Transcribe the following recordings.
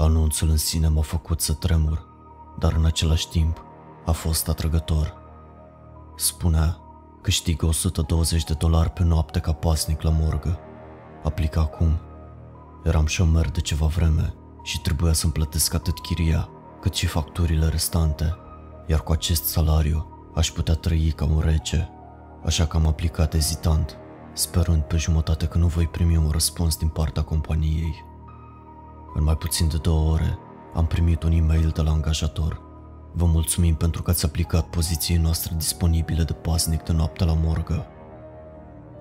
Anunțul în sine m-a făcut să tremur, dar în același timp a fost atrăgător. Spunea: câștigă $120 pe noapte ca pasnic la morgă. Aplic acum. Eram șomer de ceva vreme și trebuia să-mi plătesc atât chiria, cât și facturile restante, iar cu acest salariu aș putea trăi ca un rece. Așa că am aplicat ezitant, sperând pe jumătate că nu voi primi un răspuns din partea companiei. În mai puțin de 2 ore am primit un e-mail de la angajator: vă mulțumim pentru că ați aplicat poziției noastre disponibile de pasnic de noapte la morgă.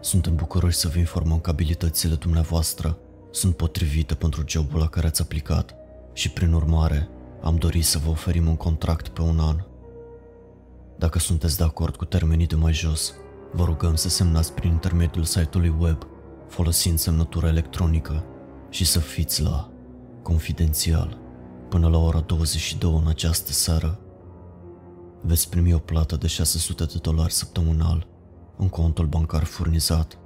Suntem bucuroși să vă informăm că abilitățile dumneavoastră sunt potrivite pentru jobul la care ați aplicat și, prin urmare, am dorit să vă oferim un contract pe 1 an. Dacă sunteți de acord cu termenii de mai jos, vă rugăm să semnați prin intermediul site-ului web, folosind semnătura electronică, și să fiți la confidențial până la ora 22 în această seară. Veți primi o plată de $600 săptămânal în contul bancar furnizat.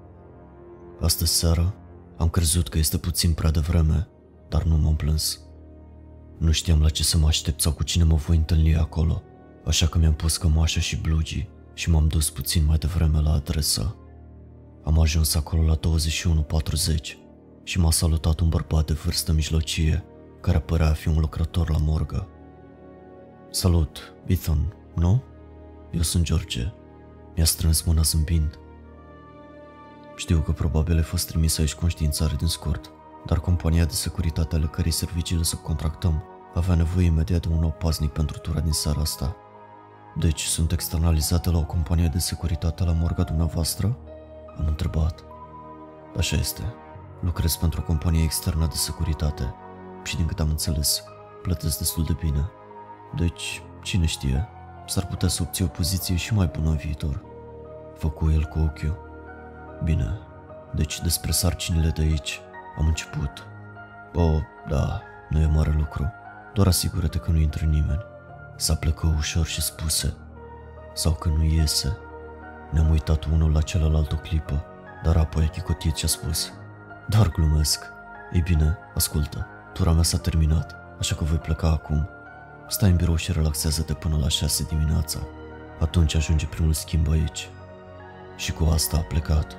Astă seară am crezut că este puțin prea devreme, dar nu m-am plâns. Nu știam la ce să mă aștept sau cu cine mă voi întâlni acolo, așa că mi-am pus cămașa și blugii și m-am dus puțin mai devreme la adresă. Am ajuns acolo la 21:40 și m-a salutat un bărbat de vârstă mijlocie, care părea a fi un lucrător la morgă. "Salut, Ethan, nu? Eu sunt George." Mi-a strâns mâna zâmbind. Știu că probabil ai fost trimis aici cu o științare din scurt, dar compania de securitate ale cărei serviciile subcontractăm avea nevoie imediat de un nou paznic pentru tura din seara asta. "Deci sunt externalizate la o companie de securitate la morga dumneavoastră?" am întrebat. "Așa este. Lucrez pentru o companie externă de securitate și, din câte am înțeles, plătesc destul de bine. Deci, cine știe, s-ar putea să obții o poziție și mai bună în viitor." Făcu el cu ochiul. "Bine, deci despre sarcinile de aici," am început. "Oh, da, nu e mare lucru. Doar asigură-te că nu intră nimeni." S-a plecat ușor și spuse: "Sau că nu iese." Ne-am uitat unul la celălalt o clipă, dar apoi a chicotit și a spus: "Dar glumesc. Ei bine, ascultă, tura mea s-a terminat, așa că voi pleca acum. Stai în birou și relaxează-te până la 6 dimineața. Atunci ajunge primul schimb aici." Și cu asta a plecat.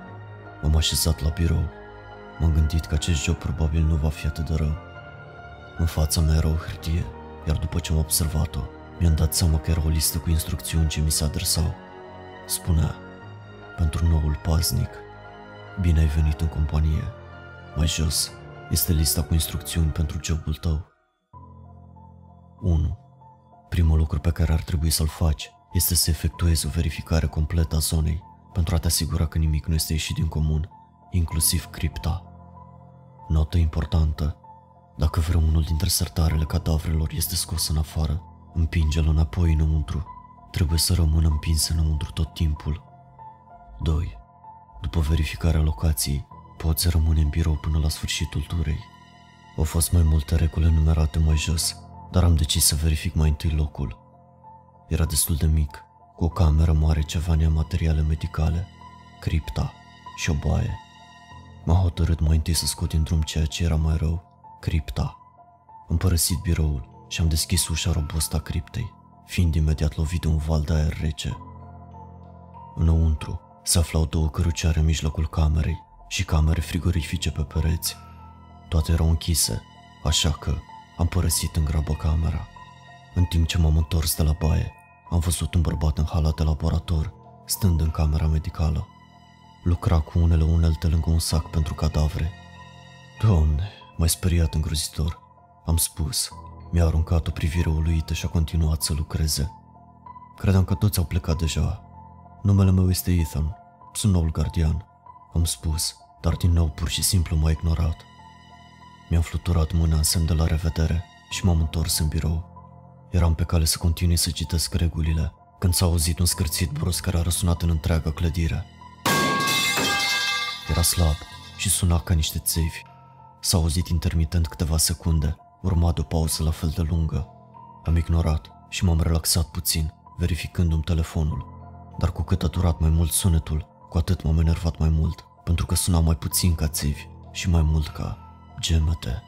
M-am așezat la birou. M-am gândit că acest job probabil nu va fi atât de rău. În fața mea era o hârtie, iar după ce am observat-o, mi-am dat seama că era o listă cu instrucțiuni ce mi se adresau. Spunea: pentru noul paznic, bine ai venit în companie. Mai jos este lista cu instrucțiuni pentru jobul tău. 1. Primul lucru pe care ar trebui să-l faci este să efectuezi o verificare completă a zonei pentru a te asigura că nimic nu este ieșit din comun, inclusiv cripta. Notă importantă: dacă vreunul dintre sertarele cadavrelor este scos în afară, împinge-l înapoi înăuntru. Trebuie să rămână împins înăuntru tot timpul. 2. După verificarea locației, poți rămâne în birou până la sfârșitul turei. Au fost mai multe reguli enumerate mai jos, dar am decis să verific mai întâi locul. Era destul de mic, cu o cameră mare, ceva materiale medicale, cripta și o baie. M-a hotărât mai întâi să scot din drum ceea ce era mai rău: cripta. Am părăsit biroul și am deschis ușa robustă a criptei, fiind imediat lovit de un val de aer rece. Înăuntru se aflau 2 cărucioare în mijlocul camerei și camere frigorifice pe pereți. Toate erau închise, așa că am părăsit în grabă camera. În timp ce m-am întors de la baie, am văzut un bărbat în halat de laborator, stând în camera medicală. Lucra cu unele unelte lângă un sac pentru cadavre. "Doamne!" m-a speriat îngrozitor, am spus. Mi-a aruncat o privire uluită și a continuat să lucreze. "Credeam că toți au plecat deja. Numele meu este Ethan, sunt noul gardian," am spus, dar din nou pur și simplu m-a ignorat. Mi-am fluturat mâna în semn de la revedere și m-am întors în birou. Eram pe cale să continui să citesc regulile, când s-a auzit un scârțit brusc care a răsunat în întreaga clădire. Era slab și suna ca niște țevi. S-a auzit intermitent câteva secunde, urmat de o pauză la fel de lungă. Am ignorat și m-am relaxat puțin, verificându-mi telefonul. Dar cu cât a durat mai mult sunetul, cu atât m-am enervat mai mult, pentru că suna mai puțin ca țivi și mai mult ca gemete.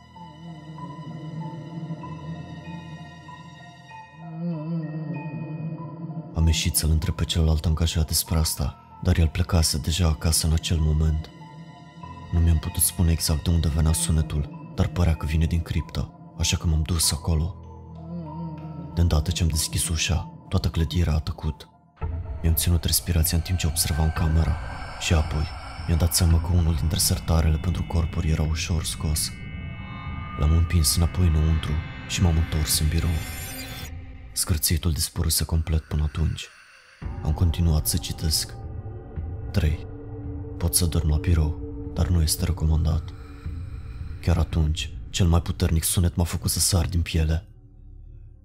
ieșit să-l întreb pe celălalt angajat despre asta, dar el plecase deja acasă în acel moment. Nu mi-am putut spune exact de unde venea sunetul, dar părea că vine din criptă, așa că m-am dus acolo. De îndată ce am deschis ușa, toată clădirea a tăcut. Mi-am ținut respirația în timp ce observam camera și apoi mi-am dat seama că unul dintre sertarele pentru corpuri era ușor scos. L-am împins înapoi înăuntru și m-am întors în birou. Scârțitul dispăruse complet până atunci. Am continuat să citesc. 3. Pot să dorm la birou, dar nu este recomandat. Chiar atunci, cel mai puternic sunet m-a făcut să sar din piele.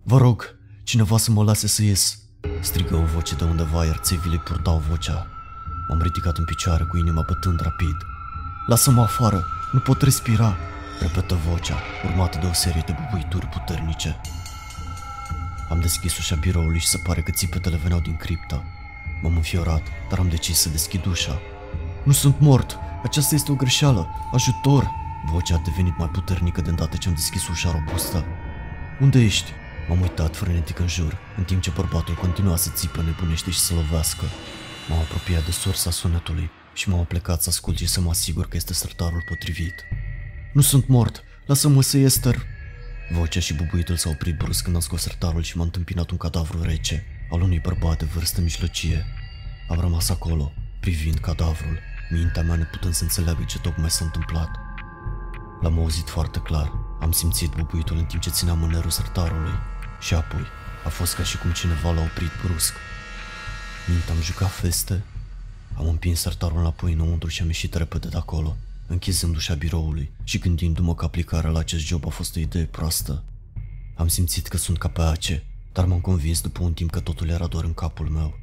Vă rog, cineva să mă lase să ies! Strigă o voce de undeva, iar țevile purtau vocea. M-am ridicat în picioare cu inima bătând rapid. Lasă-mă afară, nu pot respira! Repetă vocea, urmată de o serie de bubuituri puternice. Am deschis ușa biroului și se pare că țipetele veneau din criptă. M-am înfiorat, dar am decis să deschid ușa. Nu sunt mort! Aceasta este o greșeală! Ajutor! Vocea a devenit mai puternică de îndată ce am deschis ușa robustă. Unde ești? M-am uitat frenetic în jur, în timp ce bărbatul continua să țipă nebunește și să lovească. M-am apropiat de sursa sunetului și m-am plecat să ascult și să mă asigur că este sertarul potrivit. Nu sunt mort! Lasă-mă să ies, dar... Vocea și bubuitul s-au oprit brusc când am scos sertarul și m-a întâmpinat un cadavru rece, al unui bărbat de vârstă mijlocie. Am rămas acolo, privind cadavrul, mintea mea neputând să înțeleagă ce tocmai s-a întâmplat. L-am auzit foarte clar, am simțit bubuitul în timp ce țineam în nerul sertarului și apoi a fost ca și cum cineva l-a oprit brusc. Mintea am jucat feste, am împins sertarul înapoi înăuntru și am ieșit repede de acolo, închizând ușa biroului și gândindu-mă că aplicarea la acest job a fost o idee proastă. Am simțit că sunt capace, dar m-am convins după un timp că totul era doar în capul meu.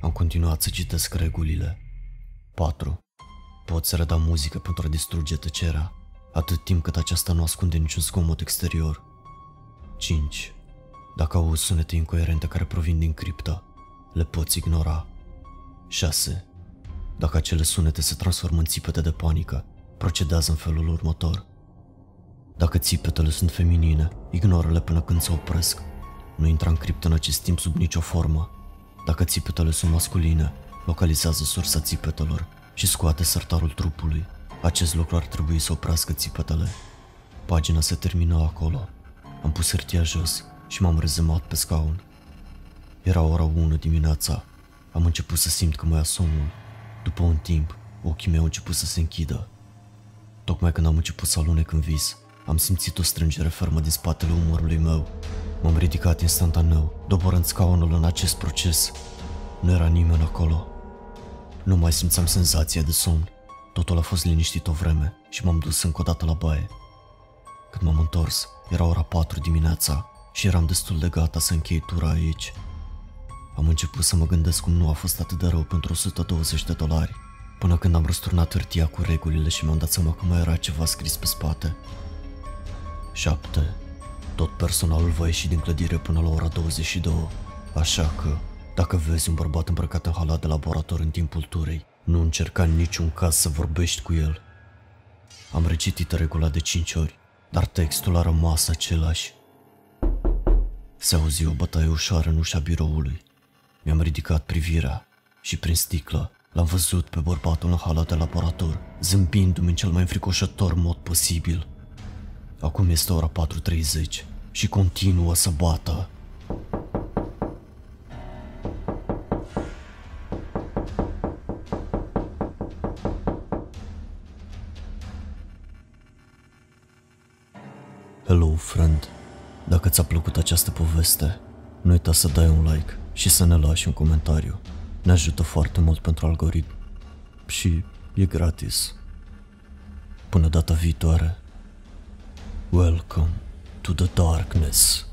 Am continuat să citesc regulile. 4. Poți reda muzică pentru a distruge tăcerea, atât timp cât aceasta nu ascunde niciun zgomot exterior. 5. Dacă auzi sunete incoerente care provin din criptă, le poți ignora. 6. Dacă acele sunete se transformă în țipete de panică, procedează în felul următor. Dacă țipetele sunt feminine, ignoră-le până când se opresc. Nu intra în criptă în acest timp sub nicio formă. Dacă țipetele sunt masculine, localizează sursa țipetelor și scoate sertarul trupului. Acest lucru ar trebui să oprească țipetele. Pagina se termină acolo. Am pus hârtia jos și m-am rezemat pe scaun. Era ora 1 dimineața. Am început să simt că mă ia somnul. După un timp, ochii mei au început să se închidă. Tocmai când am început să alunec în vis, am simțit o strângere fermă din spatele umărului meu. M-am ridicat instantaneu, doborând scaunul în acest proces. Nu era nimeni acolo. Nu mai simțeam senzația de somn. Totul a fost liniștit o vreme și m-am dus încă o dată la baie. Când m-am întors, era ora 4 dimineața și eram destul de gata să închei tura aici. Am început să mă gândesc cum nu a fost atât de rău pentru $120, până când am răsturnat hârtia cu regulile și mi-am dat seama că mai era ceva scris pe spate. 7. Tot personalul va ieși din clădire până la ora 22, așa că, dacă vezi un bărbat îmbrăcat în halat de laborator în timpul turei, nu încerca în niciun caz să vorbești cu el. Am recitit regula de 5 ori, dar textul a rămas același. Se auzi o bătaie ușoară în ușa biroului. Mi-am ridicat privirea și prin sticlă l-am văzut pe bărbatul în halat de laborator, zâmbindu-mi în cel mai înfricoșător mod posibil. Acum este ora 4:30 și continuă să bată. Hello, friend! Dacă ți-a plăcut această poveste, nu uita să dai un like și să ne lași un comentariu. Ne ajută foarte mult pentru algoritm și e gratis. Până data viitoare, welcome to the darkness.